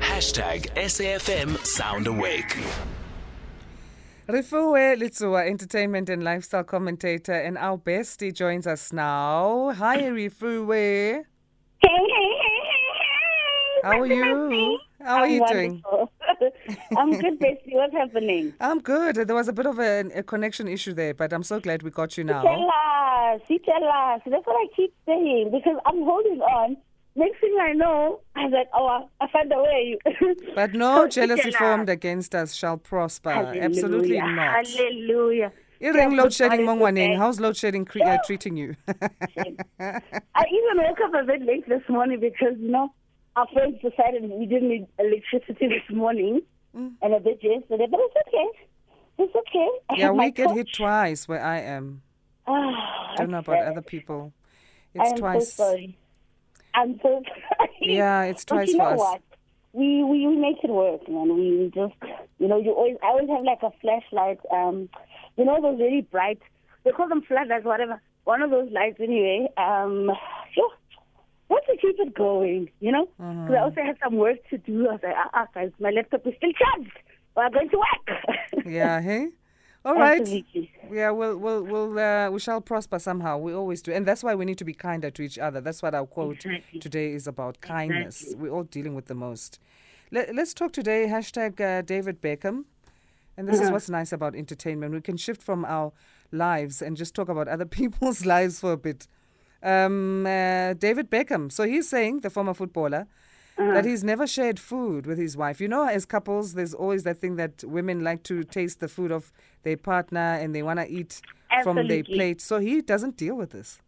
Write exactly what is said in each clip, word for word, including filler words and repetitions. Hashtag S A F M Sound Awake. Refuwe Letsooa, entertainment and lifestyle commentator, and our bestie joins us now. Hi, Refuwe. Hey, hey, hey, hey, hey. How are you? How are I'm you wonderful. doing? I'm good, bestie. What's happening? I'm good. There was a bit of a, a connection issue there, but I'm so glad we got you now. Tell us. Tell us. That's what I keep saying, because I'm holding on. Next thing I know, I was like, oh, I found a way. But no jealousy formed against us shall prosper. Hallelujah. Absolutely not. Hallelujah. Ireng load shedding mongwaneng. How's load shedding cre- uh, treating you? I even woke up a bit late this morning because, you know, our friends decided we didn't need electricity this morning mm. and a bit yesterday, but it's okay. It's okay. I yeah, we get coach. hit twice where I am. Oh, I don't know about other people. It's I am twice. So sorry. I'm so sorry. Yeah, it's twice for us. But you know what? We, we we make it work, man. We just, you know, you always I always have like a flashlight. Um, you know those really bright. They call them flashlights, whatever. One of those lights, anyway. Um, sure. What to keep it going, you know? Because mm-hmm. I also had some work to do. I was like, ah, guys, my laptop is still charged. We're going to work. Yeah. Hey. All right. Yeah, we'll, we'll, we'll, uh, we shall prosper somehow. We always do. And that's why we need to be kinder to each other. That's what our quote exactly. today is about, kindness. Exactly. We're all dealing with the most. Let, let's talk today, hashtag uh, David Beckham. And this uh-huh. is what's nice about entertainment. We can shift from our lives and just talk about other people's lives for a bit. Um, uh, David Beckham. So he's saying, the former footballer, Uh-huh. that he's never shared food with his wife. You know, as couples, there's always that thing that women like to taste the food of their partner and they want to eat Absolutely. from their plate. So he doesn't deal with this.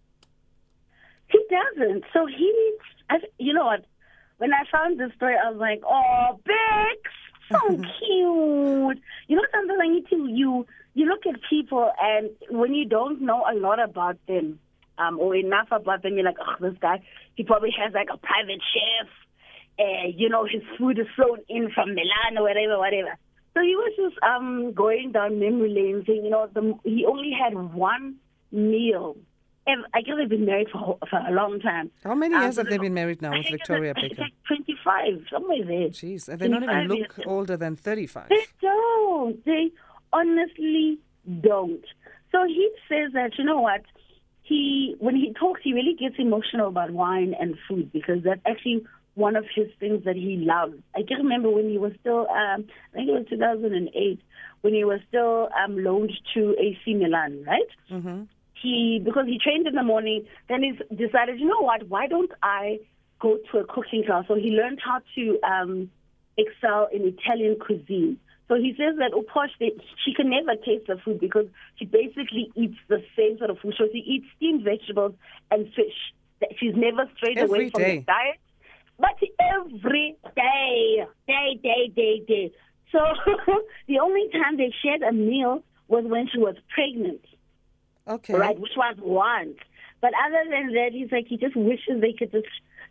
He doesn't. So he needs... I, you know what? When I found this story, I was like, oh, Bex, so cute. You know, sometimes I need to... You, you look at people and when you don't know a lot about them um, or enough about them, you're like, oh, this guy, he probably has like a private chef. Uh, you know, his food is flown in from Milan or whatever, whatever. So he was just um, going down memory lane, saying, you know, the, he only had one meal. And I guess they've been married for, for a long time. How many years um, so have they been married now with Victoria Beckham? It's like twenty-five, somewhere there. Jeez, and they don't even look years. older than thirty-five. They don't. They honestly don't. So he says that, you know what, he when he talks, he really gets emotional about wine and food because that's actually... one of his things that he loved. I can remember when he was still, um, I think it was two thousand eight, when he was still um, loaned to A C Milan, right? Mm-hmm. He because he trained in the morning, then he decided, you know what, why don't I go to a cooking class? So he learned how to um, excel in Italian cuisine. So he says that, oh, posh, they, she can never taste the food because she basically eats the same sort of food. So she eats steamed vegetables and fish. She's never strayed Every away from day. the diet. But every day, day, day, day, day. So the only time they shared a meal was when she was pregnant. Okay. Right, which was once. But other than that, he's like, he just wishes they could just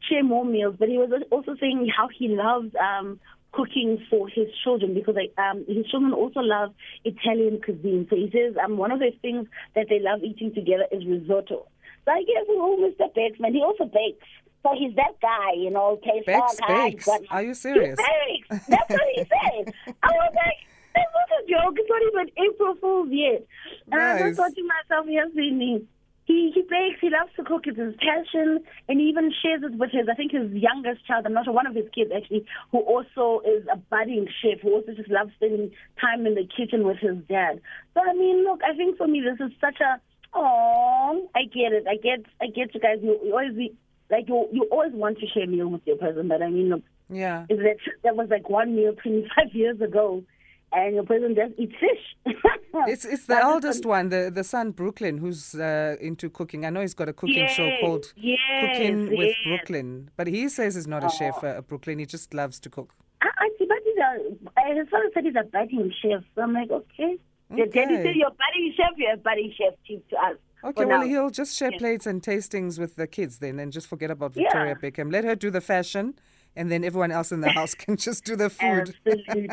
share more meals. But he was also saying how he loves um, cooking for his children because like, um, his children also love Italian cuisine. So he says um, one of the things that they love eating together is risotto. So I guess, oh, Mister Bakes, man, he also bakes. So he's that guy, you know. Bex, Bex. Are you serious? Bex. That's what he said. I was like, this was a joke. It's not even April Fool's yet. And nice. I just thought to myself, yes, he, he bakes. He loves to cook. It's his passion. And he even shares it with his, I think his youngest child. I'm not sure, one of his kids, actually, who also is a budding chef, who also just loves spending time in the kitchen with his dad. So, I mean, look, I think for me, this is such a, oh, I get it. I get I get you guys. You, you always be... Like, you you always want to share a meal with your person, but I mean, look, yeah. is that there was like one meal twenty-five years ago, and your person just eats fish. it's it's the eldest funny. one, the, the son, Brooklyn, who's uh, into cooking. I know he's got a cooking yes, show called yes, Cooking yes. with Brooklyn, but he says he's not a oh. chef at uh, Brooklyn. He just loves to cook. I, I see, but he's a, his father said he's a budding chef, so I'm like, okay. okay. Your daddy said you're a budding chef, you're a budding chef, cheap to us. Okay, well, now. he'll just share yes. plates and tastings with the kids then and just forget about Victoria yeah. Beckham. Let her do the fashion and then everyone else in the house can just do the food. Absolutely.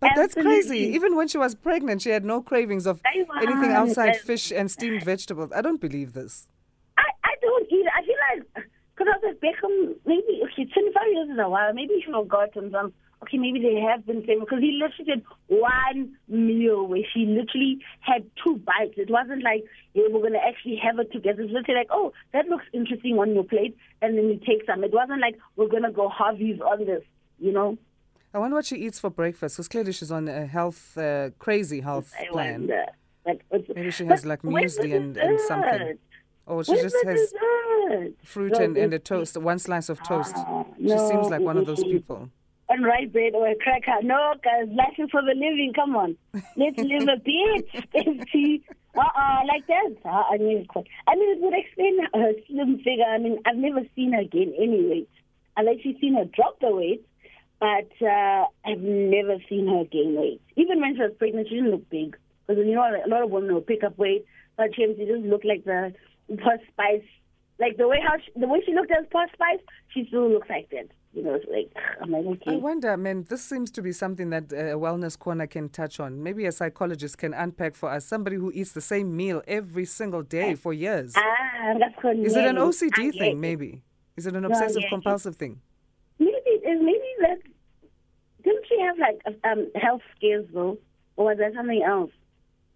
But Absolutely. that's crazy. Even when she was pregnant, she had no cravings of anything outside fish and steamed vegetables. I don't believe this. I, I don't either. I feel like, But I said, Beckham, maybe, okay, twenty-five years is a while. Maybe you should have gotten some. Okay, maybe they have been famous. Because he literally did one meal where she literally had two bites. It wasn't like, yeah, we're going to actually have it together. It's literally like, oh, that looks interesting on your plate. And then you take some. It wasn't like, we're going to go Harvey's on this, you know? I wonder what she eats for breakfast. Because clearly she's on a health, uh, crazy health I plan. Wonder. Like, maybe she has like muesli and, and something. Or she just has fruit no, and, and a toast, one slice of toast. Ah, she no, seems like one of those people. And right bread or a cracker. No, guys, life is for the living. Come on. Let's live a bit. Uh-uh, like that. Uh, I mean, it would explain her slim figure. I mean, I've never seen her gain any weight. I've actually seen her drop the weight, but uh, I've never seen her gain weight. Even when she was pregnant, she didn't look big. Because, you know, a lot of women will pick up weight, but she doesn't look like the posh spice. Like, the way how she, the way she looked as posh spice, she still looks like that. You know, it's like, I'm like, okay. I wonder, I mean, this seems to be something that a wellness corner can touch on. Maybe a psychologist can unpack for us, somebody who eats the same meal every single day for years. Ah, that's good. Is it an O C D thing, maybe? Is it an obsessive-compulsive thing? Maybe it is. Maybe that... Didn't she have, like, um, health scares, though? Or was that something else?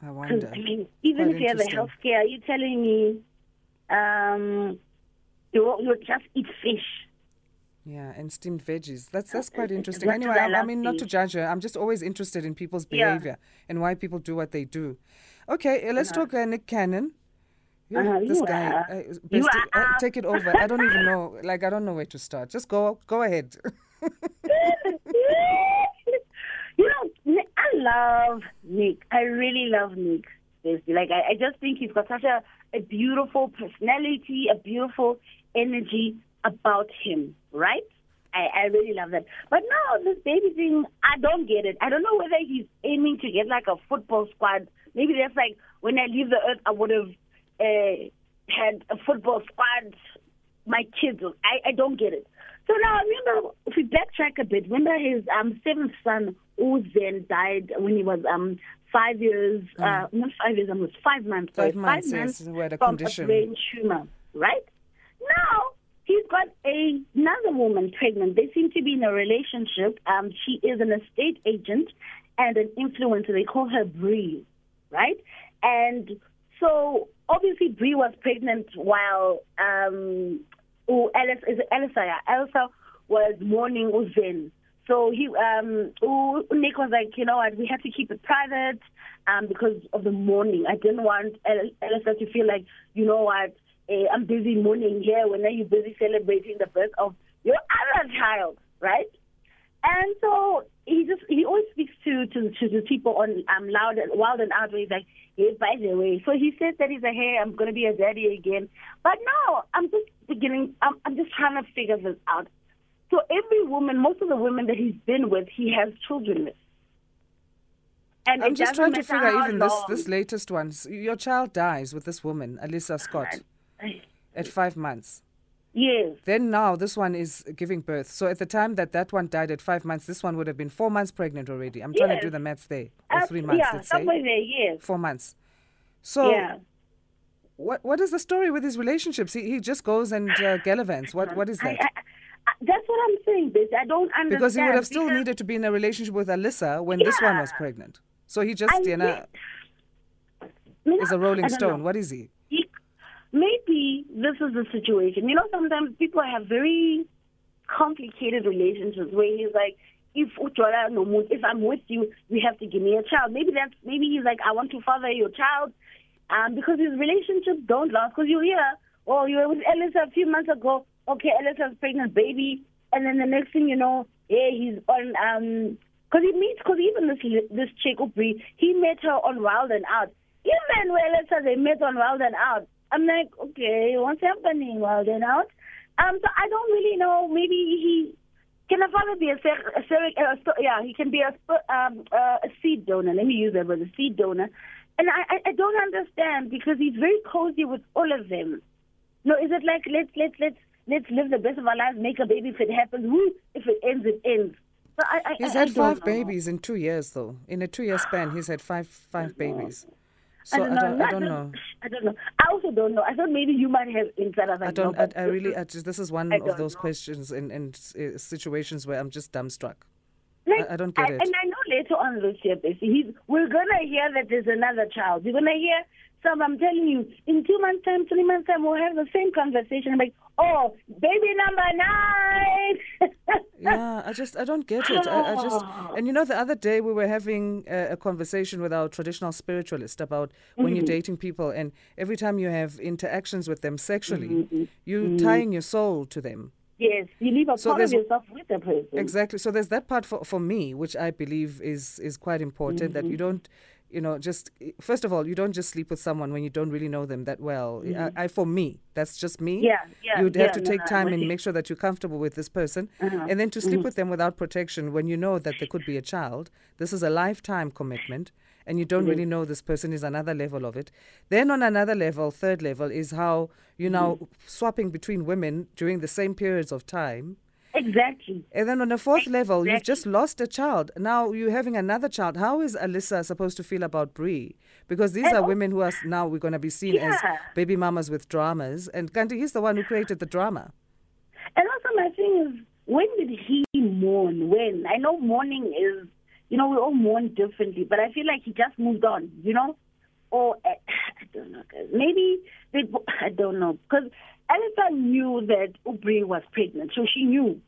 I wonder. I mean, even Quite if you have a health scare, are you telling me um, you you just eat fish? Yeah, and steamed veggies. That's that's quite interesting. Much anyway, I, I mean, not to judge her. I'm just always interested in people's behavior yeah. and why people do what they do. Okay, let's uh-huh. talk uh, Nick Cannon. You're, uh-huh, this you guy, are. Uh, you are to, uh, take it over. I don't even know. Like, I don't know where to start. Just go go ahead. You know, I love Nick. I really love Nick. Like, I, I just think he's got such a, a beautiful personality, a beautiful energy about him, right? I, I really love that. But now this baby thing, I don't get it. I don't know whether he's aiming to get like a football squad. Maybe that's like, when I leave the earth, I would have uh, had a football squad, my kids. I, I don't get it. So now, remember, if we backtrack a bit, remember his um, seventh son, Uzen, died when he was um, five years, uh, mm. not five years, almost five months. Five, sorry, months, five months, yes, we had a from condition. A brain tumor, right? Now, he's got a, another woman pregnant. They seem to be in a relationship. Um, she is an estate agent and an influencer. They call her Bree, right? And so, obviously, Bree was pregnant while... Um, Oh, Alyssa, is it Alyssa? Yeah. Alyssa was mourning Uzen. So he, um, ooh, Nick was like, you know what, we have to keep it private um, because of the mourning. I didn't want Alyssa to feel like, you know what, eh, I'm busy mourning here when you're busy celebrating the birth of your other child, right? And so he just he always speaks to to, to the people on um, loud and Wild and Out. He's like, hey, by the way. So he says that he's like, hey, I'm gonna be a daddy again. But no, I'm just beginning. I'm, I'm just trying to figure this out. So every woman, most of the women that he's been with, he has children with. And I'm just trying to figure even long. this this latest one. So your child dies with this woman, Alyssa Scott, at five months. Yes. Then now this one is giving birth. So at the time that that one died at five months, this one would have been four months pregnant already. I'm trying yes. to do the maths there. Or three months, yeah, let's say. Somewhere there, yes. Four months. So yeah. what what is the story with his relationships? He, he just goes and uh, gallivants. What What is that? I, I, I, that's what I'm saying, bitch. I don't understand. Because he would have still needed to be in a relationship with Alyssa when yeah. this one was pregnant. So he just, I, you know, you know, is a rolling stone. Know. What is he? Maybe this is the situation. You know, sometimes people have very complicated relationships where he's like, if if I'm with you, you have to give me a child. Maybe that's maybe he's like, I want to father your child, um, because his relationships don't last. Because you hear, oh, you were with Alyssa a few months ago. Okay, Alyssa's pregnant, baby, and then the next thing you know, yeah, he's on um, because he meets, because even this this chick Bree, he met her on Wild and Out. Even with Alyssa, they met on Wild and Out. I'm like, okay, what's happening, Wild and Out? Um, so I don't really know. Maybe he can a father be a, ser- a, ser- a st- yeah, he can be a um uh, a seed donor. Let me use that word, a seed donor. And I, I, I don't understand because he's very cozy with all of them. No, is it like let's let's let's let's live the best of our lives, make a baby if it happens, woo, if it ends, it ends. So I, I, he's I, had I don't five know. babies in two years, though. In a two-year span, he's had five five babies. So I don't, I don't, I don't know. I don't know. I also don't know. I thought maybe you might have insight. I, I don't. Know, I, I really. I just, this is one I of those know. questions and and uh, situations where I'm just dumbstruck. Like, I, I don't get I, it. And I know later on this year, Bessie, we're gonna hear that there's another child. You're gonna hear. So I'm telling you, in two months' time, three months' time, we'll have the same conversation. I'm like, oh, baby number nine. Yeah, I just, I don't get it. I, I just, and you know, the other day we were having a, a conversation with our traditional spiritualist about when mm-hmm. you're dating people and every time you have interactions with them sexually, mm-hmm. you're mm-hmm. tying your soul to them. Yes, you leave a so part of yourself with the person. Exactly. So there's that part for, for me, which I believe is, is quite important, mm-hmm. that you don't, you know, just, first of all, you don't just sleep with someone when you don't really know them that well. Mm-hmm. I, I, for me, that's just me. Yeah, yeah. You'd yeah, have to no, take time no, and you. make sure that you're comfortable with this person. Uh-huh. And then to sleep mm-hmm. with them without protection when you know that there could be a child. This is a lifetime commitment and you don't mm-hmm. really know this person is another level of it. Then on another level, third level, is how you're mm-hmm. now swapping between women during the same periods of time. Exactly. And then on a fourth exactly. level, you've just lost a child. Now you're having another child. How is Alyssa supposed to feel about Bree? Because these and are women who are now we're going to be seen yeah. as baby mamas with dramas. And Kanti, he's the one who created the drama. And also my thing is, when did he mourn? When? I know mourning is, you know, we all mourn differently. But I feel like he just moved on, you know? Or, I don't know, maybe, they, I don't know, because Alyssa knew that Bree was pregnant, so she knew.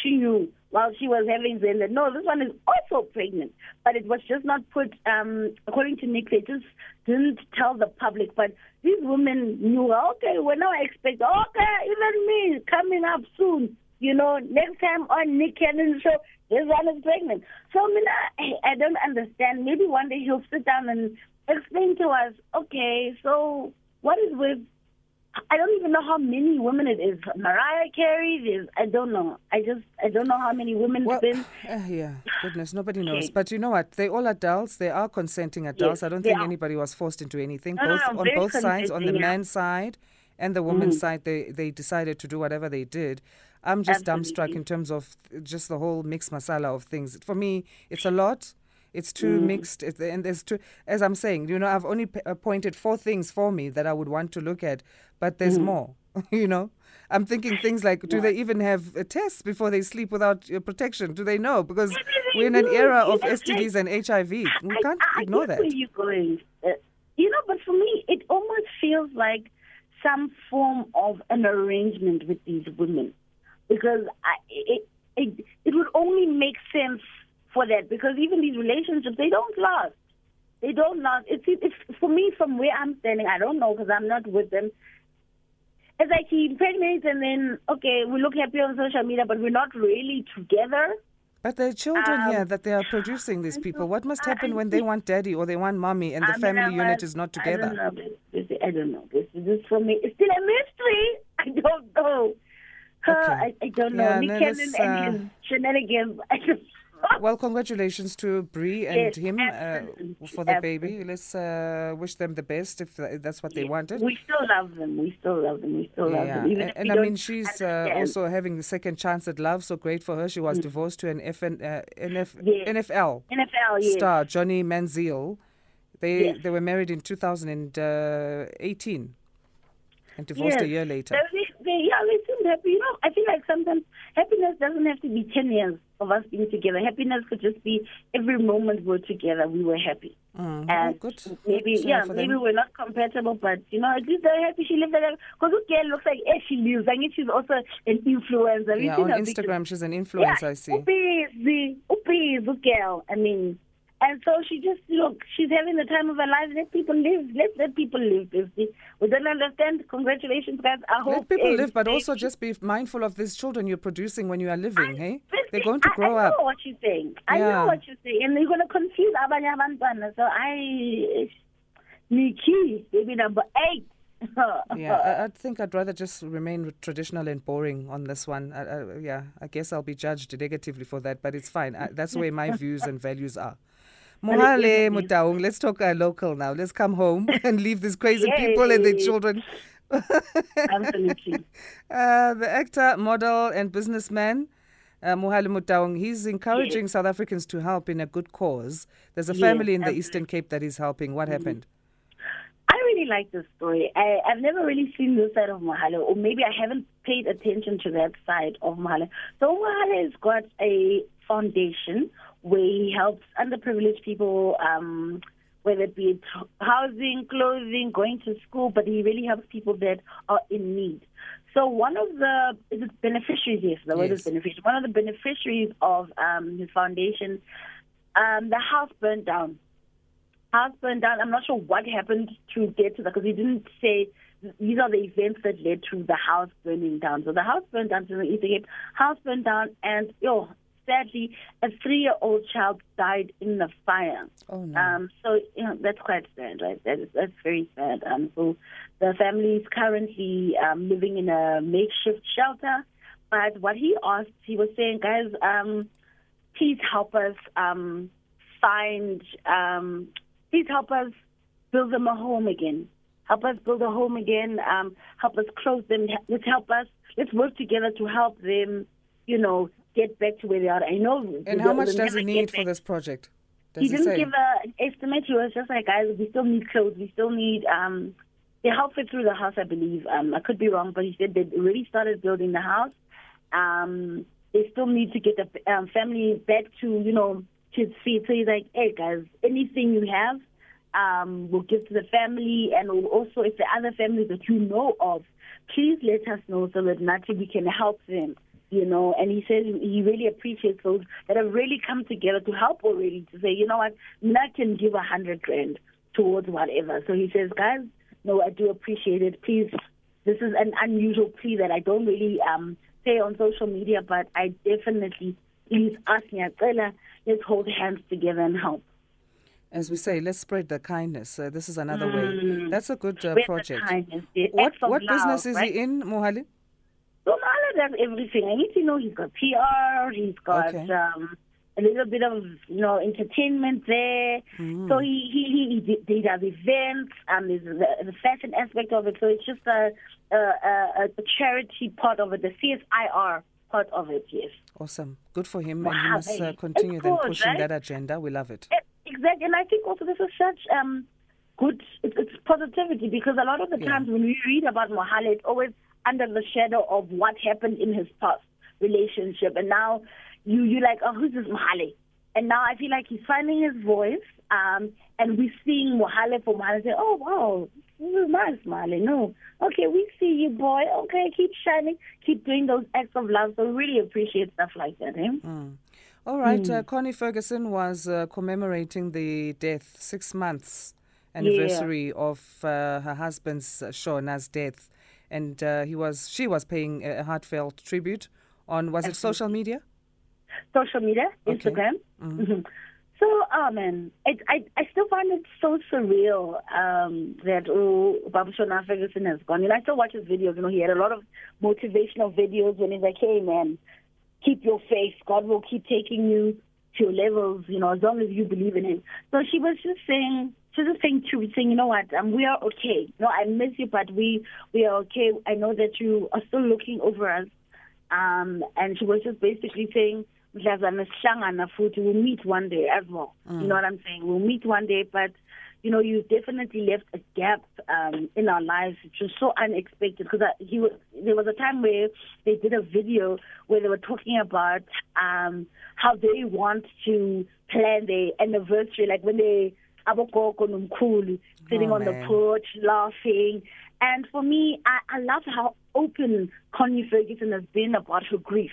She knew while she was having Zen that, no, this one is also pregnant. But it was just not put, um, according to Nick, they just didn't tell the public. But these women knew, okay, we're now expecting, okay, even me, coming up soon. You know, next time on Nick Cannon show, this one is pregnant. So, I mean, I, I don't understand. Maybe one day he'll sit down and explain to us, okay, so what is with, I don't even know how many women it is. Mariah Carey, is, I don't know. I just, I don't know how many women well, it's been. Uh, yeah, goodness, nobody okay. knows. But you know what? They're all adults. They are consenting adults. Yes, I don't think are. anybody was forced into anything. No, both, no, on both sides, on the yeah. man's side and the woman's mm. side, they, they decided to do whatever they did. I'm just Absolutely. dumbstruck in terms of just the whole mixed masala of things. For me, it's a lot. It's too mm. mixed, and there's too. As I'm saying, you know, I've only p- pointed four things for me that I would want to look at, but there's mm. more. You know, I'm thinking things like: do yeah. they even have a test before they sleep without uh, protection? Do they know? Because yes, we're in an do. era of yes, S T Ds and H I V. We I, can't I, I ignore I that. Where you going? Uh, you know, but for me, it almost feels like some form of an arrangement with these women, because I, it, it it would only make sense for that, because even these relationships, they don't last. They don't last. It's, it's for me, from where I'm standing, I don't know because I'm not with them. It's like he impregnates and then, okay, we look happy on social media, but we're not really together. But there are children um, here that they are producing, these people. So, what must happen I, I, when they want daddy or they want mommy and the I family mean, unit is not together? I don't know. This, this, I don't know. This, this for me, it's still a mystery. I don't know. Okay. Uh, I, I don't know. Yeah, Nick Cannon uh, and his shenanigans, I just... Well, congratulations to Bree and yes, him uh, for the absolutely. baby. Let's uh, wish them the best if that's what yes. they wanted. We still love them. We still love them. We still yeah. love them. Even and and I mean, she's uh, also having the second chance at love, so great for her. She was mm. divorced to an F N, uh, N F, yes. N F L, N F L yes. star, Johnny Manziel. They yes. they were married in two thousand eighteen and divorced yes. a year later. They, they, yeah, they seemed happy. You know, I feel like sometimes happiness doesn't have to be ten years of us being together. Happiness could just be every moment we're together, we were happy. Mm, and good. Maybe, Sorry yeah, maybe them. we're not compatible, but, you know, at least they're happy. She lives that life. Because this girl looks like, eh, she lives. I mean, she's also an influencer. Yeah, on Instagram, picture? she's an influencer, yeah, I see. Upeezi, upeezi, this girl. I mean, and so she just, look, she's having the time of her life. Let people live. Let the people live. We don't understand. Congratulations, guys. I hope. Let people live, but also just be mindful of these children you're producing when you are living, I, hey? They're going to grow up. I know up. what you're saying. I yeah. know what you're saying. And you're going to confuse abanye abantwana. So I, Nikki, baby number eight. yeah, I, I think I'd rather just remain traditional and boring on this one. I, I, yeah, I guess I'll be judged negatively for that, but it's fine. I, that's where my views and values are. Mohale Motaung, let's talk uh, local now. Let's come home and leave these crazy Yay. people and their children. Absolutely. Uh, the actor, model, and businessman, uh, Mohale Motaung, he's encouraging yes. South Africans to help in a good cause. There's a yes, family in absolutely. the Eastern Cape that is helping. What mm-hmm. happened? really like this story. I, I've never really seen this side of Mohale, or maybe I haven't paid attention to that side of Mohale. So Mohale has got a foundation where he helps underprivileged people, um, whether it be housing, clothing, going to school, but he really helps people that are in need. So one of the is it beneficiaries, yes, the word yes. is beneficiary. One of the beneficiaries of um, his foundation, um, the house burned down. House burned down. I'm not sure what happened to get to that, because he didn't say these are the events that led to the house burning down. So the house burned down to the Eastern Cape. House burned down, and yo, sadly, a three-year-old child died in the fire. Oh no! Um, so you know that's quite sad, right? That is, that's very sad. Um, so the family is currently um, living in a makeshift shelter. But what he asked, he was saying, guys, um, please help us um, find. Um, Please help us build them a home again. Help us build a home again. Um, help us close them. Let's help us. Let's work together to help them, you know, get back to where they are. I know. And how much does he need for this project? He didn't give an estimate. He was just like, guys, we still need clothes. We still need. Um, they're halfway through the house, I believe. Um, I could be wrong, but he said they already started building the house. Um, they still need to get the um, family back to, you know, his feet. So he's like, hey guys, anything you have, um, we'll give to the family, and we'll also, if the other families that you know of, please let us know so that naturally we can help them, you know. And he says he really appreciates those that have really come together to help already, to say, you know what, I can give a hundred grand towards whatever. So he says, guys, no, I do appreciate it. Please, this is an unusual plea that I don't really um, say on social media, but I definitely, please ask me, let's hold hands together and help. As we say, let's spread the kindness. Uh, this is another mm. way. That's a good uh, project. Yeah. What, what love, business is right? he in, Mohale? So Mohale does everything. I need to know he's got P R, he's got okay. um, a little bit of, you know, entertainment there. Mm. So he he, he, he, he does events, and um, the, the fashion aspect of it. So it's just a, a, a, a charity part of it, the C S I R. Part of it, yes. Awesome. Good for him. Wow, and you must uh, continue then good, pushing right? that agenda. We love it. it. Exactly. And I think also this is such um, good, it, it's positivity, because a lot of the yeah. times when we read about Mohale, it's always under the shadow of what happened in his past relationship. And now you, you're like, oh, who's this Mohale? And now I feel like he's finding his voice, um, and we're seeing Mohale for Mohale. Say, oh, wow. This is nice, Mohale. No. Okay, we see you, boy. Okay, keep shining. Keep doing those acts of love. So really appreciate stuff like that, eh? Mm. All right. Mm. Uh, Connie Ferguson was uh, commemorating the death, six months anniversary yeah. of uh, her husband's, uh, Shona's, death. And uh, he was, she was paying a heartfelt tribute on, was it social media? Social media, okay. Instagram. Mm-hmm. Mm-hmm. So, oh man, it, I I still find it so surreal um, that oh, Baba Shona Ferguson has gone. And I still watch his videos. You know, he had a lot of motivational videos when he's like, "Hey man, keep your faith. God will keep taking you to your levels. You know, as long as you believe in Him." So she was just saying, she was just saying, too, saying, "You know what? Um, we are okay. You know, I miss you, but we we are okay. I know that you are still looking over us." Um, and she was just basically saying, we'll meet one day as well. Mm. You know what I'm saying? We'll meet one day, but, you know, you definitely left a gap um, in our lives, which was so unexpected. Because he was, there was a time where they did a video where they were talking about um, how they want to plan their anniversary, like when they abokoko nomkhulu sitting oh, on man. the porch laughing. And for me, I, I love how open Connie Ferguson has been about her grief.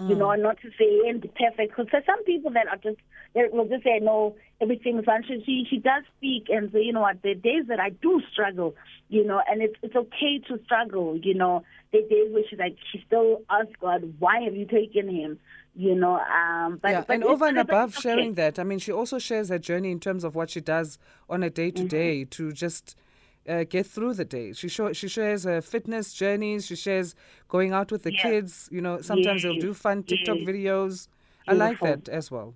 You know, and not to say and be perfect. Because for some people that are just, they will just say, no, everything's fine. She, she does speak and say, you know what, there are days that I do struggle, you know, and it's it's okay to struggle, you know. There are days where she's like, she still asks God, why have you taken him, you know. Um, but, yeah, but and over and above okay. sharing that, I mean, she also shares her journey in terms of what she does on a day-to-day mm-hmm. to just... Uh, get through the day. She show, she shares her fitness journeys. She shares going out with the yes. kids. You know, sometimes yes. they'll do fun TikTok yes. videos. Beautiful. I like that as well.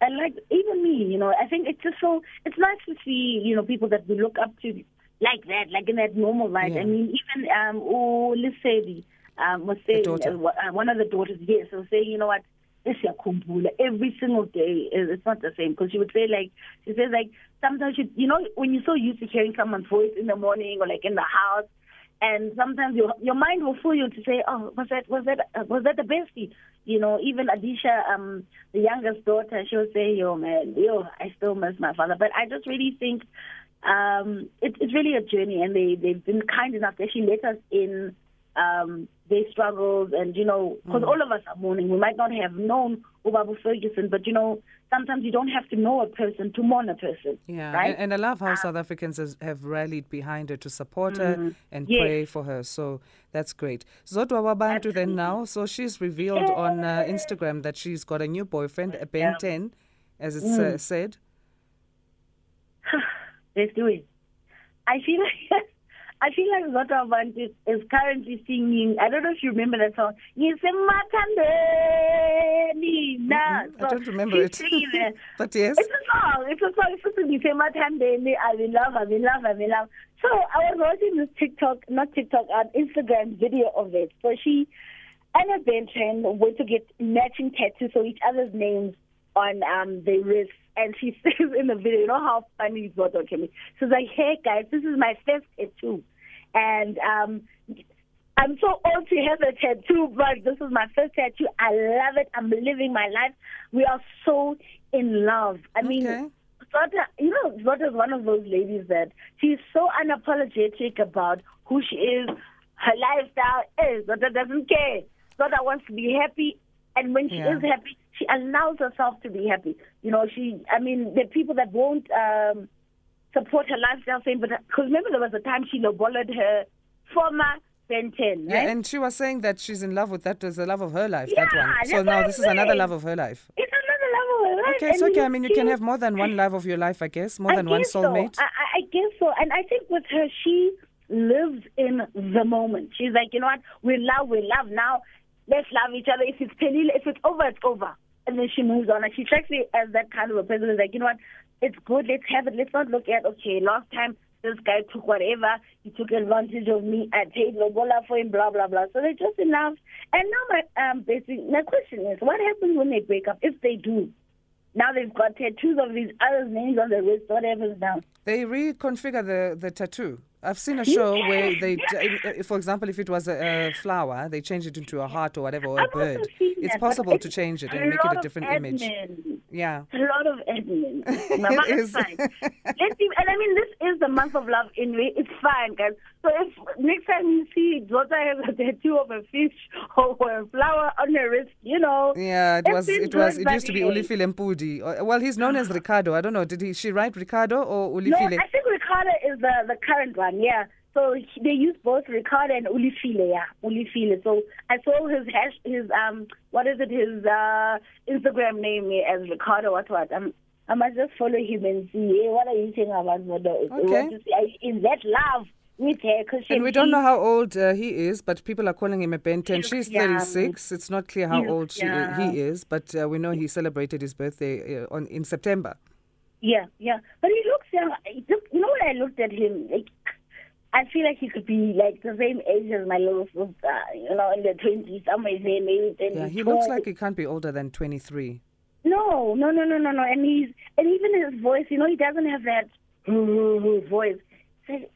And like even me, you know, I think it's just so, it's nice to see, you know, people that we look up to like that, like in that normal life. Yeah. I mean, even um, oh, Lissebi um, was saying, uh, one of the daughters, yes, was saying, you know what, every single day, it's not the same. Because she would say, like, she says, like, sometimes, you, you know, when you're so used to hearing someone's voice in the morning or, like, in the house, and sometimes your your mind will fool you to say, oh, was that was that uh, was that the bestie? You know, even Adisha, um, the youngest daughter, she'll say, yo, man, yo, I still miss my father. But I just really think um, it, it's really a journey, and they, they've been kind enough to actually let us in um, their struggles. And, you know, because mm-hmm. all of us are mourning. We might not have known Ubaba Ferguson, but, you know, sometimes you don't have to know a person to mourn a person. Yeah, right? and, and I love how um, South Africans has, have rallied behind her to support mm-hmm. her and yes. pray for her. So that's great. Zodwa Wabantu then now, so she's revealed yeah. on uh, Instagram that she's got a new boyfriend, a Ben yeah. ten, as it's mm. uh, said. Let's do it. I feel like... I feel like Zodwa Wabantu is currently singing. I don't know if you remember that song. Mm-hmm. So I don't remember it. But yes. It's a song. It's a song. It's supposed to be I'm in love, I'm in love, I'm in love. So I was watching this TikTok, not TikTok, an Instagram video of it. So she and her boyfriend went to get matching tattoos, so each other's names on um, their wrists. And she says in the video, you know how funny this water can be. She's like, hey, guys, this is my first tattoo. And um, I'm so old to have a tattoo, but this is my first tattoo. I love it. I'm living my life. We are so in love. I okay. mean, Zodwa, you know, Zodwa is one of those ladies that she's so unapologetic about who she is, her lifestyle is. Zodwa doesn't care. Zodwa wants to be happy. And when she yeah. is happy, she allows herself to be happy. You know, she, I mean, the people that won't um, support her lifestyle saying, but because remember there was a time she lobolled her former Ben ten, right? Yeah, and she was saying that she's in love with that, is the love of her life, yeah, that one. So now this is another love of her life. It's another love of her life. Okay, it's okay. I mean, you can have more than one love of your life, I guess, more than one soulmate. So. I, I guess so. And I think with her, she lives in the moment. She's like, you know what, we love, we love now. Let's love each other. If it's penile, if it's over, it's over. And then she moves on. And she strikes me as that kind of a person who's like, you know what, it's good, let's have it. Let's not look at, okay, last time this guy took whatever, he took advantage of me, I paid lobola for him, blah, blah, blah. So they're just in love. And now my um, basic, my question is, what happens when they break up, if they do? Now they've got tattoos of these other names on their wrist, whatever is now. They reconfigure the, the tattoo. I've seen a show where they, for example, if it was a, a flower, they change it into a heart or whatever, or a I've bird. It's that, possible it's to change it and make it a different admin. Image. Yeah. A lot of admin. Mama, it is. It's fine. Let's see, and I mean, this is the month of love anyway. It's fine, guys. So if next time you see Zodwa has a tattoo of a fish or a flower on her wrist, you know. Yeah, it was. It was. It used to be Ulifile Mpudi. Well, he's known as Ricardo. I don't know. Did he? She write Ricardo or Ulifile? No, I think Ricardo is the, the current one. Yeah. So they use both Ricardo and Ulifile. Yeah, Ulifile. So I saw his hash, his um, what is it? His uh, Instagram name as Ricardo. What what? Um, I must just follow him and see. Hey, what are you saying about Zodwa? Okay. Is that love? With her, and we don't know how old uh, he is, but people are calling him a Ben ten. She's thirty-six. It's not clear how old she, uh, he is, but uh, we know he celebrated his birthday uh, on in September. Yeah, yeah. But he looks young. Look, you know, when I looked at him, like, I feel like he could be like the same age as my little sister, you know, in the twenties, somewhere there, maybe twenty. Yeah, he looks like he can't be older than twenty-three. No, no, no, no, no, no. And he's and even his voice, you know, he doesn't have that voice.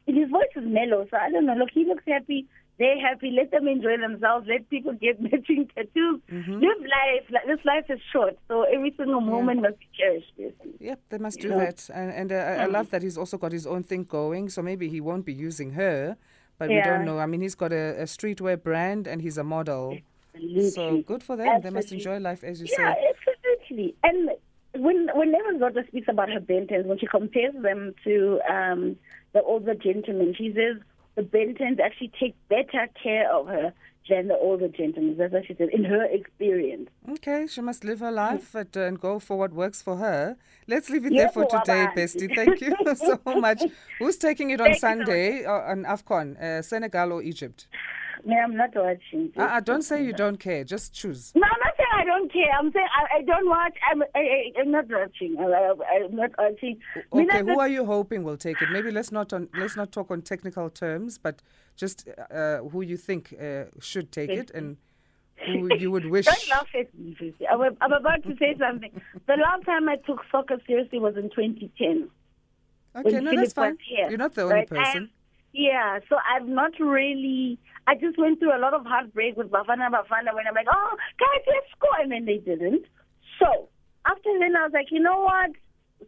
His voice is mellow, so I don't know. Look, he looks happy. They're happy. Let them enjoy themselves. Let people get matching tattoos. Mm-hmm. Live life. This life is short, so every single moment yeah. must be cherished. Basically. Yep, they must you do know? That. And, and uh, mm-hmm. I love that he's also got his own thing going, so maybe he won't be using her, but yeah. we don't know. I mean, he's got a, a streetwear brand, and he's a model. Absolutely. So good for them. Absolutely. They must enjoy life, as you yeah, say. Yeah, absolutely. And when whenever Zodwa speaks about her bentons, when she compares them to... Um, the older gentleman. She says the Bentons actually take better care of her than the older gentleman. That's what she said, in her experience. Okay, she must live her life at, uh, and go for what works for her. Let's leave it yes, there for today, bestie. Thank you so much. Who's taking it on Thank Sunday so on AFCON, uh, Senegal or Egypt? No, I'm not watching. Uh, uh, don't say you don't care. Just choose. No, I'm not saying I don't care. I'm saying I, I don't watch. I'm, I, I, I'm not watching. I, I, I'm not watching. Okay, not who not... are you hoping will take it? Maybe let's not on, let's not talk on technical terms, but just uh, who you think uh, should take okay. it and you, you would wish. Don't laugh at me, Lucy. I'm about to say something. The last time I took soccer seriously was in twenty ten. Okay, no, Philip that's fine. Here, You're not the only right? person. I, yeah, so I've not really. I just went through a lot of heartbreak with Bafana Bafana when I'm like, oh, guys, let's score. And then they didn't. So after then, I was like, you know what?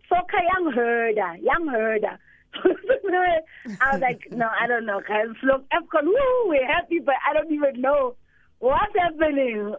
Soccer, young herder, young herder. I was like, no, I don't know, guys. Look, AFCON, woo, we're happy, but I don't even know what's happening.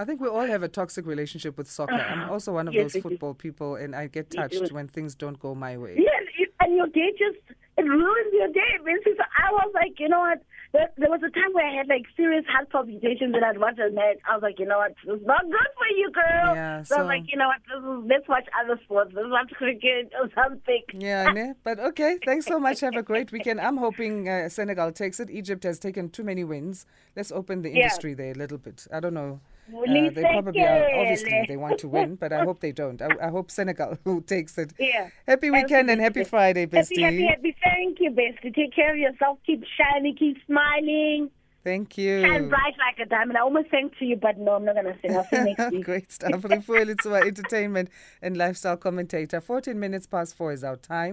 I think we all have a toxic relationship with soccer. I'm also one of yes, those football people, and I get touched when things don't go my way. Yes, and your day just, it ruins your day. So I was like, you know what? There was a time where I had like serious heart palpitations and I'd watch a match. I was like, you know what? This is not good for you, girl. Yeah, so, so I was like, you know what? This is, let's watch other sports. Let's watch cricket or something. Yeah, ne? But okay. Thanks so much. Have a great weekend. I'm hoping uh, Senegal takes it. Egypt has taken too many wins. Let's open the industry yeah. there a little bit. I don't know. Uh, they probably are. Obviously, they want to win, but I hope they don't. I, I hope Senegal who takes it. Yeah. Happy weekend and happy Friday, bestie. Happy, happy, happy. Thank you, bestie. Take care of yourself. Keep shining. Keep smiling. Thank you. Shine bright like a diamond. I almost sang to you, but no, I'm not going to sing. I'll sing next week. Great stuff. Refuwe Letsooa, entertainment and lifestyle commentator. fourteen minutes past four is our time.